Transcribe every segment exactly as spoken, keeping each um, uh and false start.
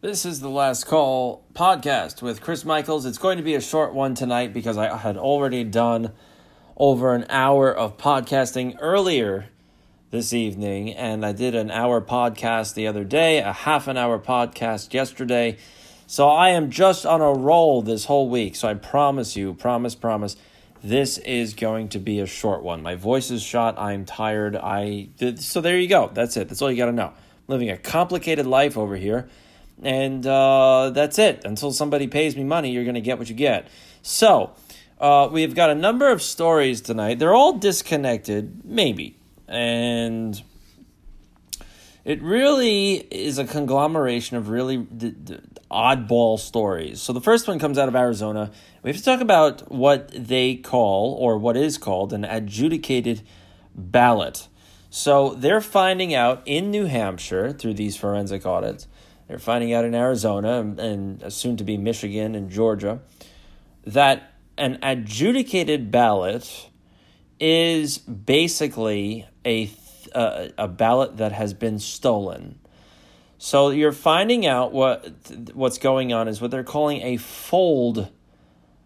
This is the Last Call podcast with Chris Michaels. It's going to be a short one tonight because I had already done over an hour of podcasting earlier this evening, and I did an hour podcast the other day, a half an hour podcast yesterday. So I am just on a roll this whole week. So I promise you, promise, promise, this is going to be a short one. My voice is shot. I'm tired. I did. So there you go. That's it. That's all you got to know. I'm living a complicated life over here. And uh, that's it. Until somebody pays me money, you're going to get what you get. So uh, we've got a number of stories tonight. They're all disconnected, maybe. And it really is a conglomeration of really d- d- oddball stories. So the first one comes out of Arizona. We have to talk about what they call, or what is called, an adjudicated ballot. So they're finding out in New Hampshire through these forensic audits, they're finding out in Arizona and, and soon-to-be Michigan and Georgia, that an adjudicated ballot is basically a th- uh, a ballot that has been stolen. So you're finding out what what's going on is what they're calling a fold,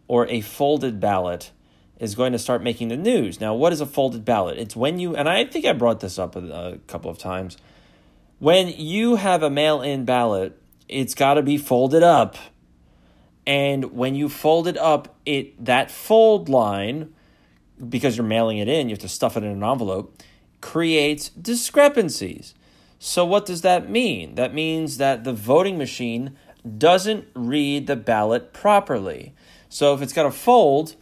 or a folded ballot is going to start making the news. Now, what is a folded ballot? It's when you, and I think I brought this up a, a couple of times, when you have a mail-in ballot, it's got to be folded up. And when you fold it up, it that fold line, because you're mailing it in, you have to stuff it in an envelope, creates discrepancies. So what does that mean? That means that the voting machine doesn't read the ballot properly. So if it's got a fold,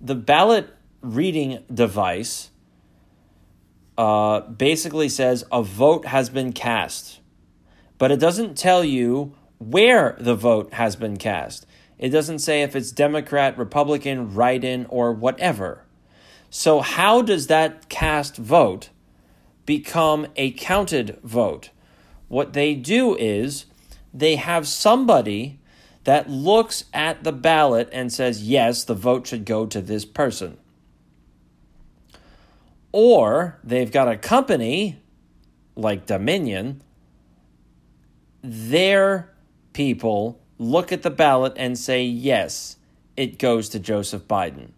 the ballot reading device Uh, basically says a vote has been cast, but it doesn't tell you where the vote has been cast. It doesn't say if it's Democrat, Republican, write-in, or whatever. So how does that cast vote become a counted vote? What they do is they have somebody that looks at the ballot and says, yes, the vote should go to this person. Or they've got a company like Dominion, their people look at the ballot and say, yes, it goes to Joseph Biden.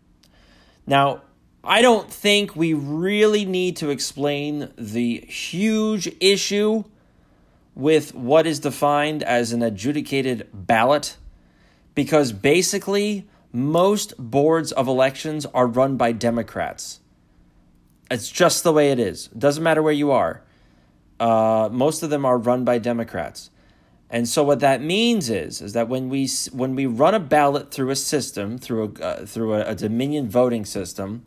Now, I don't think we really need to explain the huge issue with what is defined as an adjudicated ballot, because basically most boards of elections are run by Democrats. It's just the way it is. It doesn't matter where you are. Uh, most of them are run by Democrats. And so what that means is, is that when we when we run a ballot through a system, through a, uh, through a, a Dominion voting system,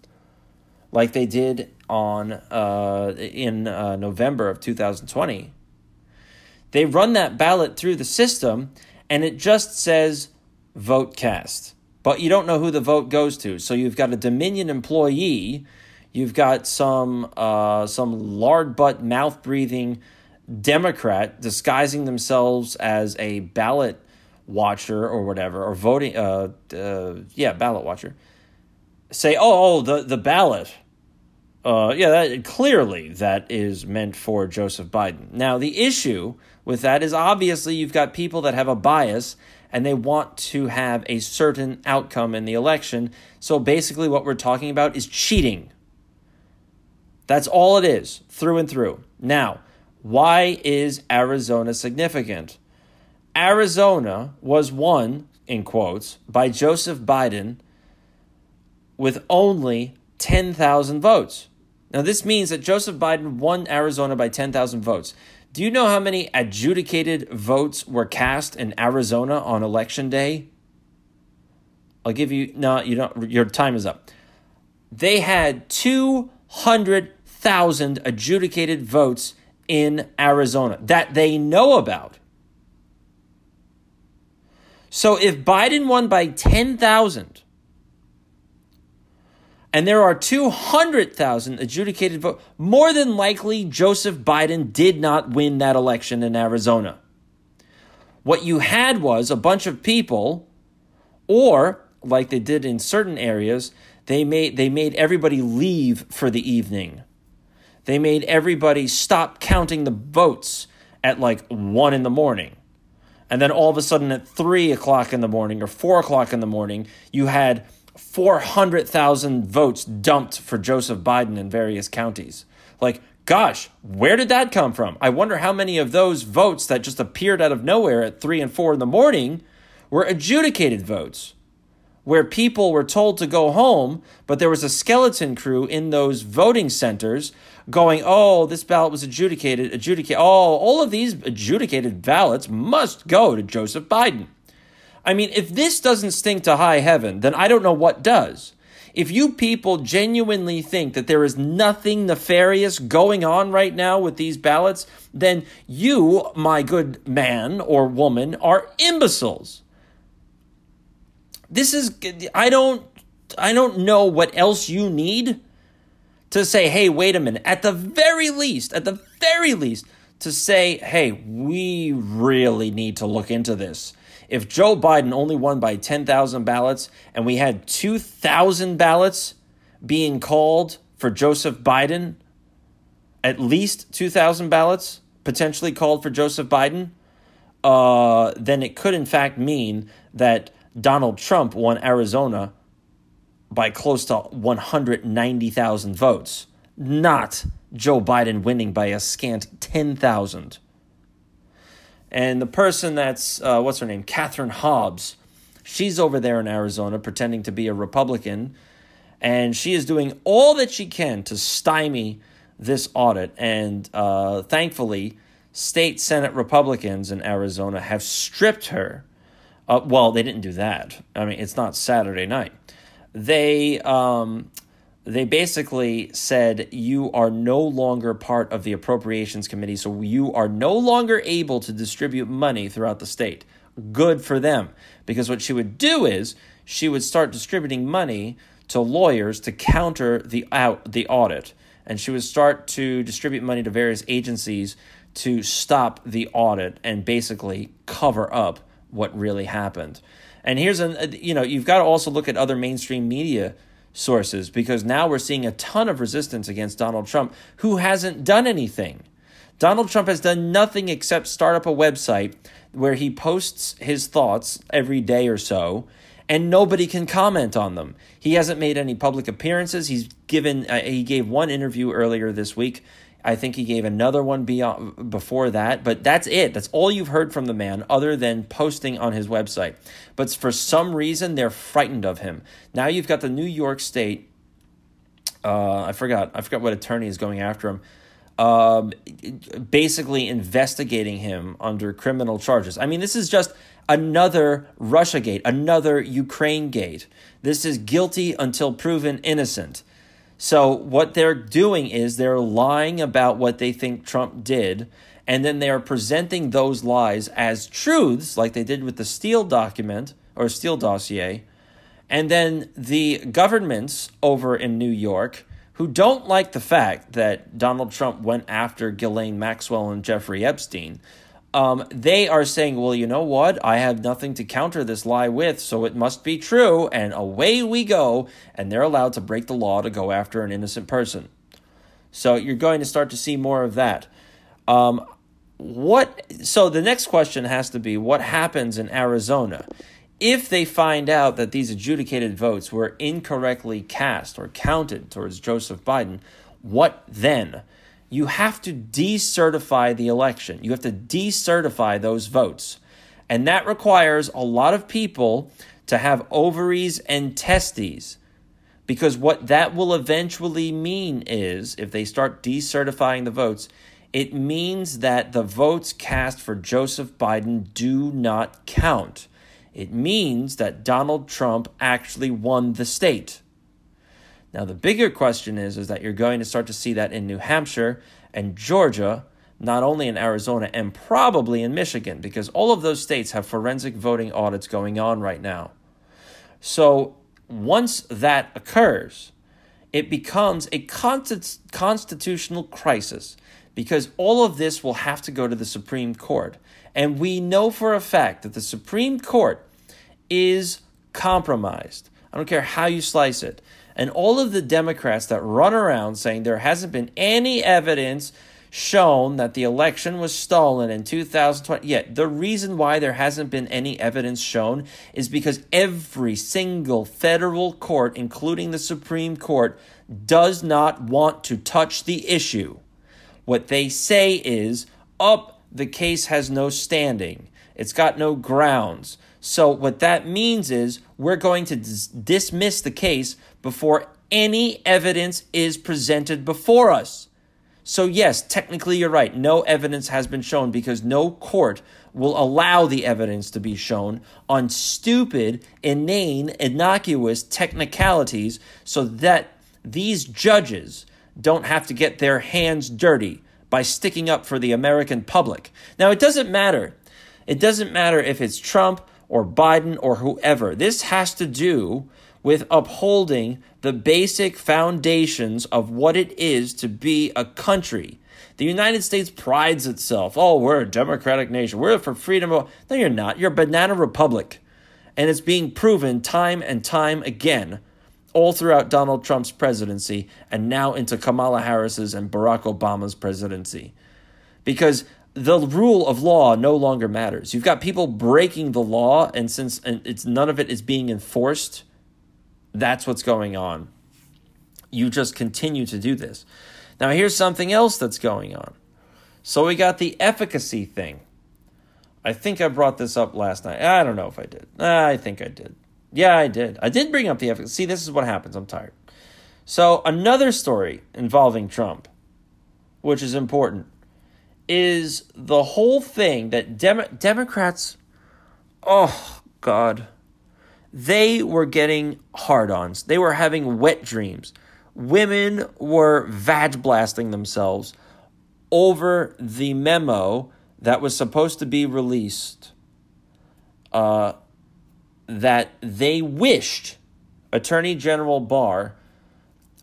like they did on uh, in uh, November of two thousand twenty, they run that ballot through the system, and it just says vote cast. But you don't know who the vote goes to. So you've got a Dominion employee. You've got some uh, some lard butt mouth breathing Democrat disguising themselves as a ballot watcher or whatever, or voting. Uh, uh, yeah, ballot watcher. Say, oh, oh the the ballot. Uh, yeah, that, clearly that is meant for Joseph Biden. Now, the issue with that is obviously you've got people that have a bias and they want to have a certain outcome in the election. So basically, what we're talking about is cheating. That's all it is, through and through. Now, why is Arizona significant? Arizona was won, in quotes, by Joseph Biden with only ten thousand votes. Now, this means that Joseph Biden won Arizona by ten thousand votes. Do you know how many adjudicated votes were cast in Arizona on Election Day? I'll give you, no, you don't, your time is up. They had two hundred thousand adjudicated votes in Arizona that they know about. So if Biden won by ten thousand and there are two hundred thousand adjudicated votes, more than likely Joseph Biden did not win that election in Arizona. What you had was a bunch of people, or like they did in certain areas, They made they made everybody leave for the evening. They made everybody stop counting the votes at like one in the morning. And then all of a sudden at three o'clock in the morning or four o'clock in the morning, you had four hundred thousand votes dumped for Joseph Biden in various counties. Like, gosh, where did that come from? I wonder how many of those votes that just appeared out of nowhere at three and four in the morning were adjudicated votes, where people were told to go home, but there was a skeleton crew in those voting centers going, oh, this ballot was adjudicated, adjudicated. Oh, all of these adjudicated ballots must go to Joseph Biden. I mean, if this doesn't stink to high heaven, then I don't know what does. If you people genuinely think that there is nothing nefarious going on right now with these ballots, then you, my good man or woman, are imbeciles. This is, I don't, I don't know what else you need to say, hey, wait a minute, at the very least, at the very least, to say, hey, we really need to look into this. If Joe Biden only won by ten thousand ballots and we had two thousand ballots being called for Joseph Biden, at least two thousand ballots potentially called for Joseph Biden, uh, then it could in fact mean that Donald Trump won Arizona by close to one hundred ninety thousand votes, not Joe Biden winning by a scant ten thousand. And the person that's, uh, what's her name, Katherine Hobbs, she's over there in Arizona pretending to be a Republican, and she is doing all that she can to stymie this audit. And uh, thankfully, state Senate Republicans in Arizona have stripped her. Uh, well, they didn't do that. I mean, it's not Saturday night. They um, they basically said, you are no longer part of the Appropriations Committee, so you are no longer able to distribute money throughout the state. Good for them. Because what she would do is she would start distributing money to lawyers to counter the out the audit. And she would start to distribute money to various agencies to stop the audit and basically cover up what really happened. And here's an, you know, you've got to also look at other mainstream media sources, because now we're seeing a ton of resistance against Donald Trump, who hasn't done anything. Donald Trump has done nothing except start up a website where he posts his thoughts every day or so, and nobody can comment on them. He hasn't made any public appearances. He's given, uh, he gave one interview earlier this week. I think he gave another one beyond, before that, but that's it. That's all you've heard from the man other than posting on his website. But for some reason, they're frightened of him. Now you've got the New York State. Uh, I forgot. I forgot what attorney is going after him. Um, basically investigating him under criminal charges. I mean, this is just another Russiagate, another Ukraine gate. This is guilty until proven innocent. So what they're doing is they're lying about what they think Trump did, and then they are presenting those lies as truths, like they did with the Steele document or Steele dossier. And then the governments over in New York, who don't like the fact that Donald Trump went after Ghislaine Maxwell and Jeffrey Epstein, um, they are saying, well, you know what? I have nothing to counter this lie with, so it must be true, and away we go, and they're allowed to break the law to go after an innocent person. So you're going to start to see more of that. Um, what? So the next question has to be, what happens in Arizona if they find out that these adjudicated votes were incorrectly cast or counted towards Joseph Biden? What then? You have to decertify the election. You have to decertify those votes. And that requires a lot of people to have ovaries and testes, because what that will eventually mean is, if they start decertifying the votes, it means that the votes cast for Joseph Biden do not count. It means that Donald Trump actually won the state. Now, the bigger question is, is that you're going to start to see that in New Hampshire and Georgia, not only in Arizona and probably in Michigan, because all of those states have forensic voting audits going on right now. So once that occurs, it becomes a constit- constitutional crisis, because all of this will have to go to the Supreme Court. And we know for a fact that the Supreme Court is compromised. I don't care how you slice it. And all of the Democrats that run around saying there hasn't been any evidence shown that the election was stolen in two thousand twenty. Yet, yeah, the reason why there hasn't been any evidence shown is because every single federal court, including the Supreme Court, does not want to touch the issue. What they say is, up, the case has no standing. It's got no grounds. So what that means is we're going to dis- dismiss the case before any evidence is presented before us. So yes, technically you're right. No evidence has been shown because no court will allow the evidence to be shown on stupid, inane, innocuous technicalities so that these judges don't have to get their hands dirty by sticking up for the American public. Now, it doesn't matter. It doesn't matter if it's Trump or Biden or whoever. This has to do with upholding the basic foundations of what it is to be a country. The United States prides itself. Oh, we're a democratic nation. We're for freedom. No, you're not. You're a banana republic. And it's being proven time and time again, all throughout Donald Trump's presidency and now into Kamala Harris's and Barack Obama's presidency. Because the rule of law no longer matters. You've got people breaking the law, and since it's none of it is being enforced, that's what's going on. You just continue to do this. Now, here's something else that's going on. So we got the efficacy thing. I think I brought this up last night. I don't know if I did. I think I did. Yeah, I did. I did bring up the efficacy. See, this is what happens. I'm tired. So another story involving Trump, which is important, is the whole thing that Dem- Democrats, oh, God. They were getting hard-ons. They were having wet dreams. Women were vag-blasting themselves over the memo that was supposed to be released uh, that they wished Attorney General Barr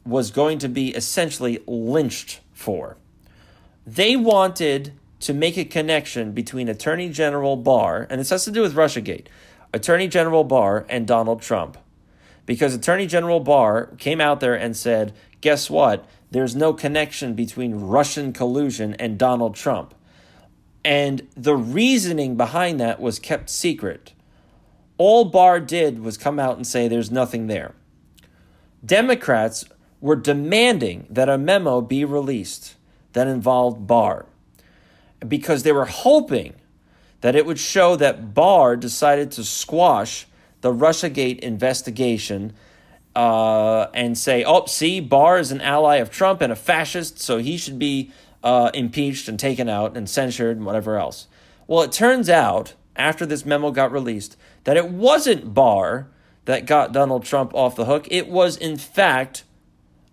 was going to be essentially lynched for. They wanted to make a connection between Attorney General Barr, and this has to do with Russiagate, Attorney General Barr and Donald Trump, because Attorney General Barr came out there and said, guess what? There's no connection between Russian collusion and Donald Trump. And the reasoning behind that was kept secret. All Barr did was come out and say there's nothing there. Democrats were demanding that a memo be released that involved Barr because they were hoping that it would show that Barr decided to squash the Russiagate investigation uh, and say, oh, see, Barr is an ally of Trump and a fascist, so he should be uh, impeached and taken out and censured and whatever else. Well, it turns out, after this memo got released, that it wasn't Barr that got Donald Trump off the hook. It was, in fact,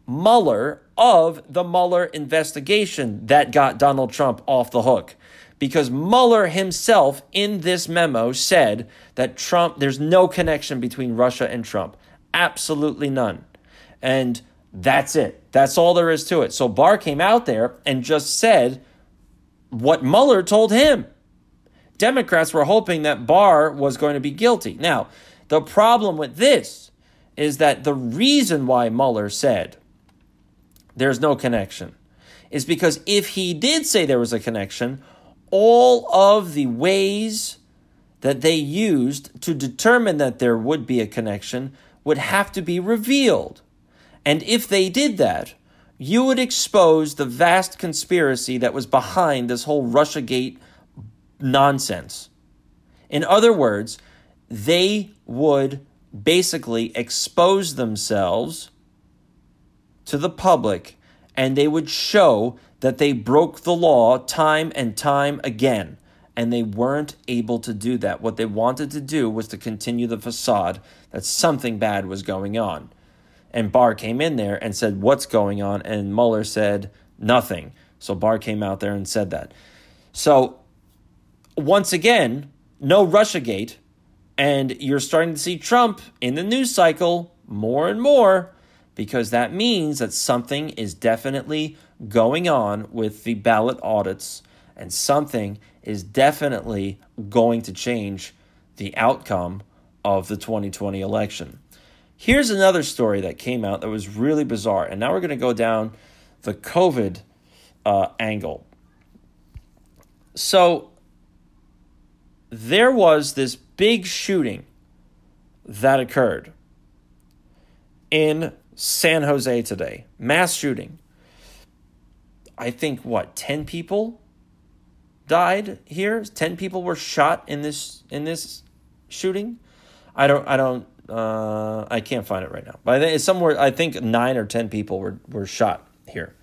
Mueller of the Mueller investigation that got Donald Trump off the hook. Because Mueller himself in this memo said that Trump, there's no connection between Russia and Trump. Absolutely none. And that's it. That's all there is to it. So Barr came out there and just said what Mueller told him. Democrats were hoping that Barr was going to be guilty. Now, the problem with this is that the reason why Mueller said there's no connection is because if he did say there was a connection, all of the ways that they used to determine that there would be a connection would have to be revealed. And if they did that, you would expose the vast conspiracy that was behind this whole Russiagate nonsense. In other words, they would basically expose themselves to the public, and they would show that they broke the law time and time again, and they weren't able to do that. What they wanted to do was to continue the facade that something bad was going on. And Barr came in there and said, what's going on? And Mueller said, nothing. So Barr came out there and said that. So once again, no Russiagate, and you're starting to see Trump in the news cycle more and more, because that means that something is definitely going on with the ballot audits, and something is definitely going to change the outcome of the twenty twenty election. Here's another story that came out that was really bizarre, and now we're going to go down the COVID uh, angle. So there was this big shooting that occurred in San Jose today. Mass shooting. I think, what, ten people died here? ten people were shot in this in this shooting? I don't, I don't, uh, I can't find it right now. But I think it's somewhere, I think nine or ten people were, were shot here.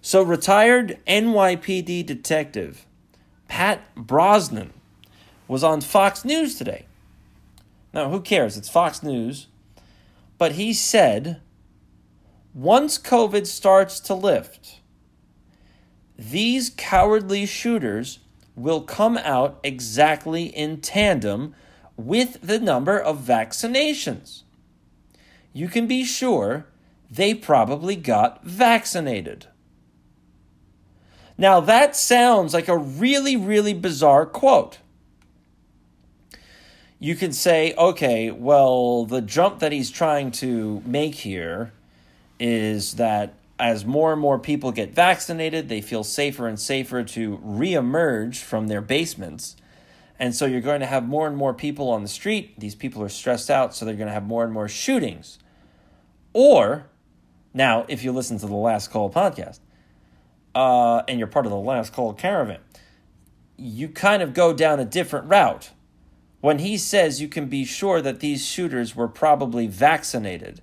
So retired N Y P D detective Pat Brosnan was on Fox News today. Now, who cares? It's Fox News. But he said, once COVID starts to lift, these cowardly shooters will come out exactly in tandem with the number of vaccinations. You can be sure they probably got vaccinated. Now, that sounds like a really, really bizarre quote. You can say, okay, well, the jump that he's trying to make here is that as more and more people get vaccinated, they feel safer and safer to reemerge from their basements. And so you're going to have more and more people on the street. These people are stressed out, so they're going to have more and more shootings. Or, now, if you listen to the Last Call podcast, uh, and you're part of the Last Call caravan, you kind of go down a different route. When he says you can be sure that these shooters were probably vaccinated,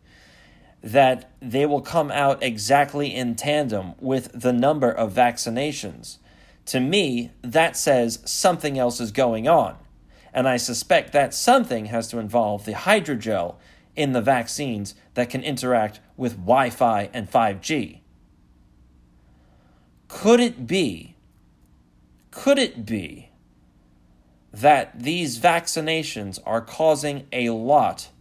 that they will come out exactly in tandem with the number of vaccinations, to me, that says something else is going on. And I suspect that something has to involve the hydrogel in the vaccines that can interact with Wi-Fi and five G. Could it be, could it be, that these vaccinations are causing a lot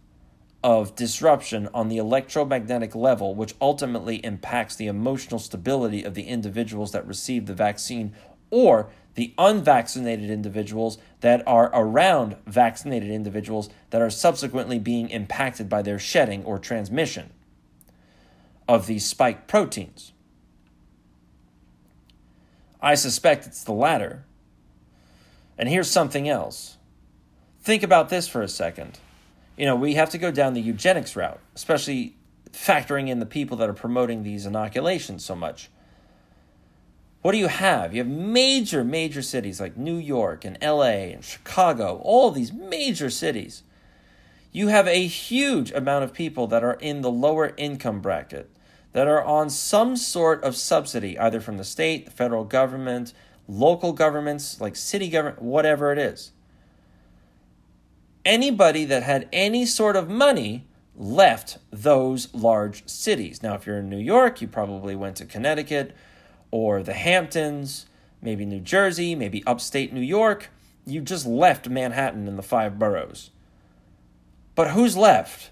of disruption on the electromagnetic level, which ultimately impacts the emotional stability of the individuals that receive the vaccine or the unvaccinated individuals that are around vaccinated individuals that are subsequently being impacted by their shedding or transmission of these spike proteins? I suspect it's the latter. And here's something else. Think about this for a second. You know, we have to go down the eugenics route, especially factoring in the people that are promoting these inoculations so much. What do you have? You have major, major cities like New York and L A and Chicago, all these major cities. You have a huge amount of people that are in the lower income bracket, that are on some sort of subsidy, either from the state, the federal government, local governments, like city government, whatever it is. Anybody that had any sort of money left those large cities. Now, if you're in New York, you probably went to Connecticut or the Hamptons, maybe New Jersey, maybe upstate New York. You just left Manhattan and the five boroughs. But who's left?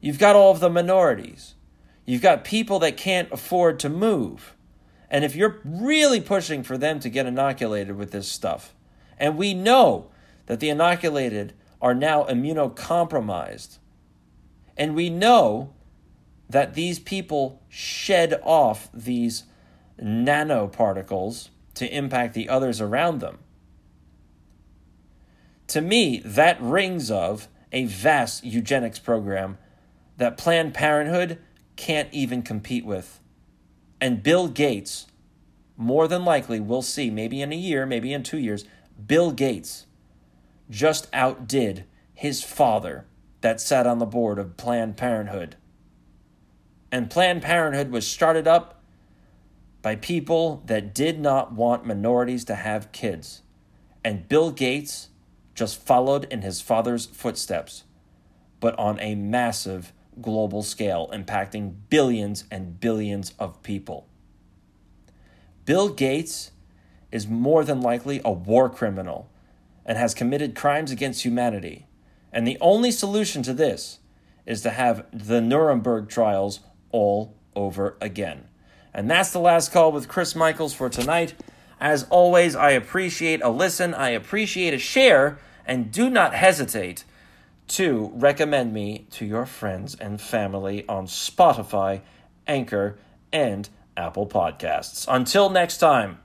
You've got all of the minorities. You've got people that can't afford to move. And if you're really pushing for them to get inoculated with this stuff, and we know that the inoculated are now immunocompromised, and we know that these people shed off these nanoparticles to impact the others around them, to me, that rings of a vast eugenics program that Planned Parenthood can't even compete with. And Bill Gates, more than likely, we'll see, maybe in a year, maybe in two years, Bill Gates just outdid his father that sat on the board of Planned Parenthood. And Planned Parenthood was started up by people that did not want minorities to have kids. And Bill Gates just followed in his father's footsteps, but on a massive global scale, impacting billions and billions of people. Bill Gates is more than likely a war criminal and has committed crimes against humanity. And the only solution to this is to have the Nuremberg trials all over again. And that's the Last Call with Chris Michaels for tonight. As always, I appreciate a listen, I appreciate a share, and do not hesitate to recommend me to your friends and family on Spotify, Anchor, and Apple Podcasts. Until next time.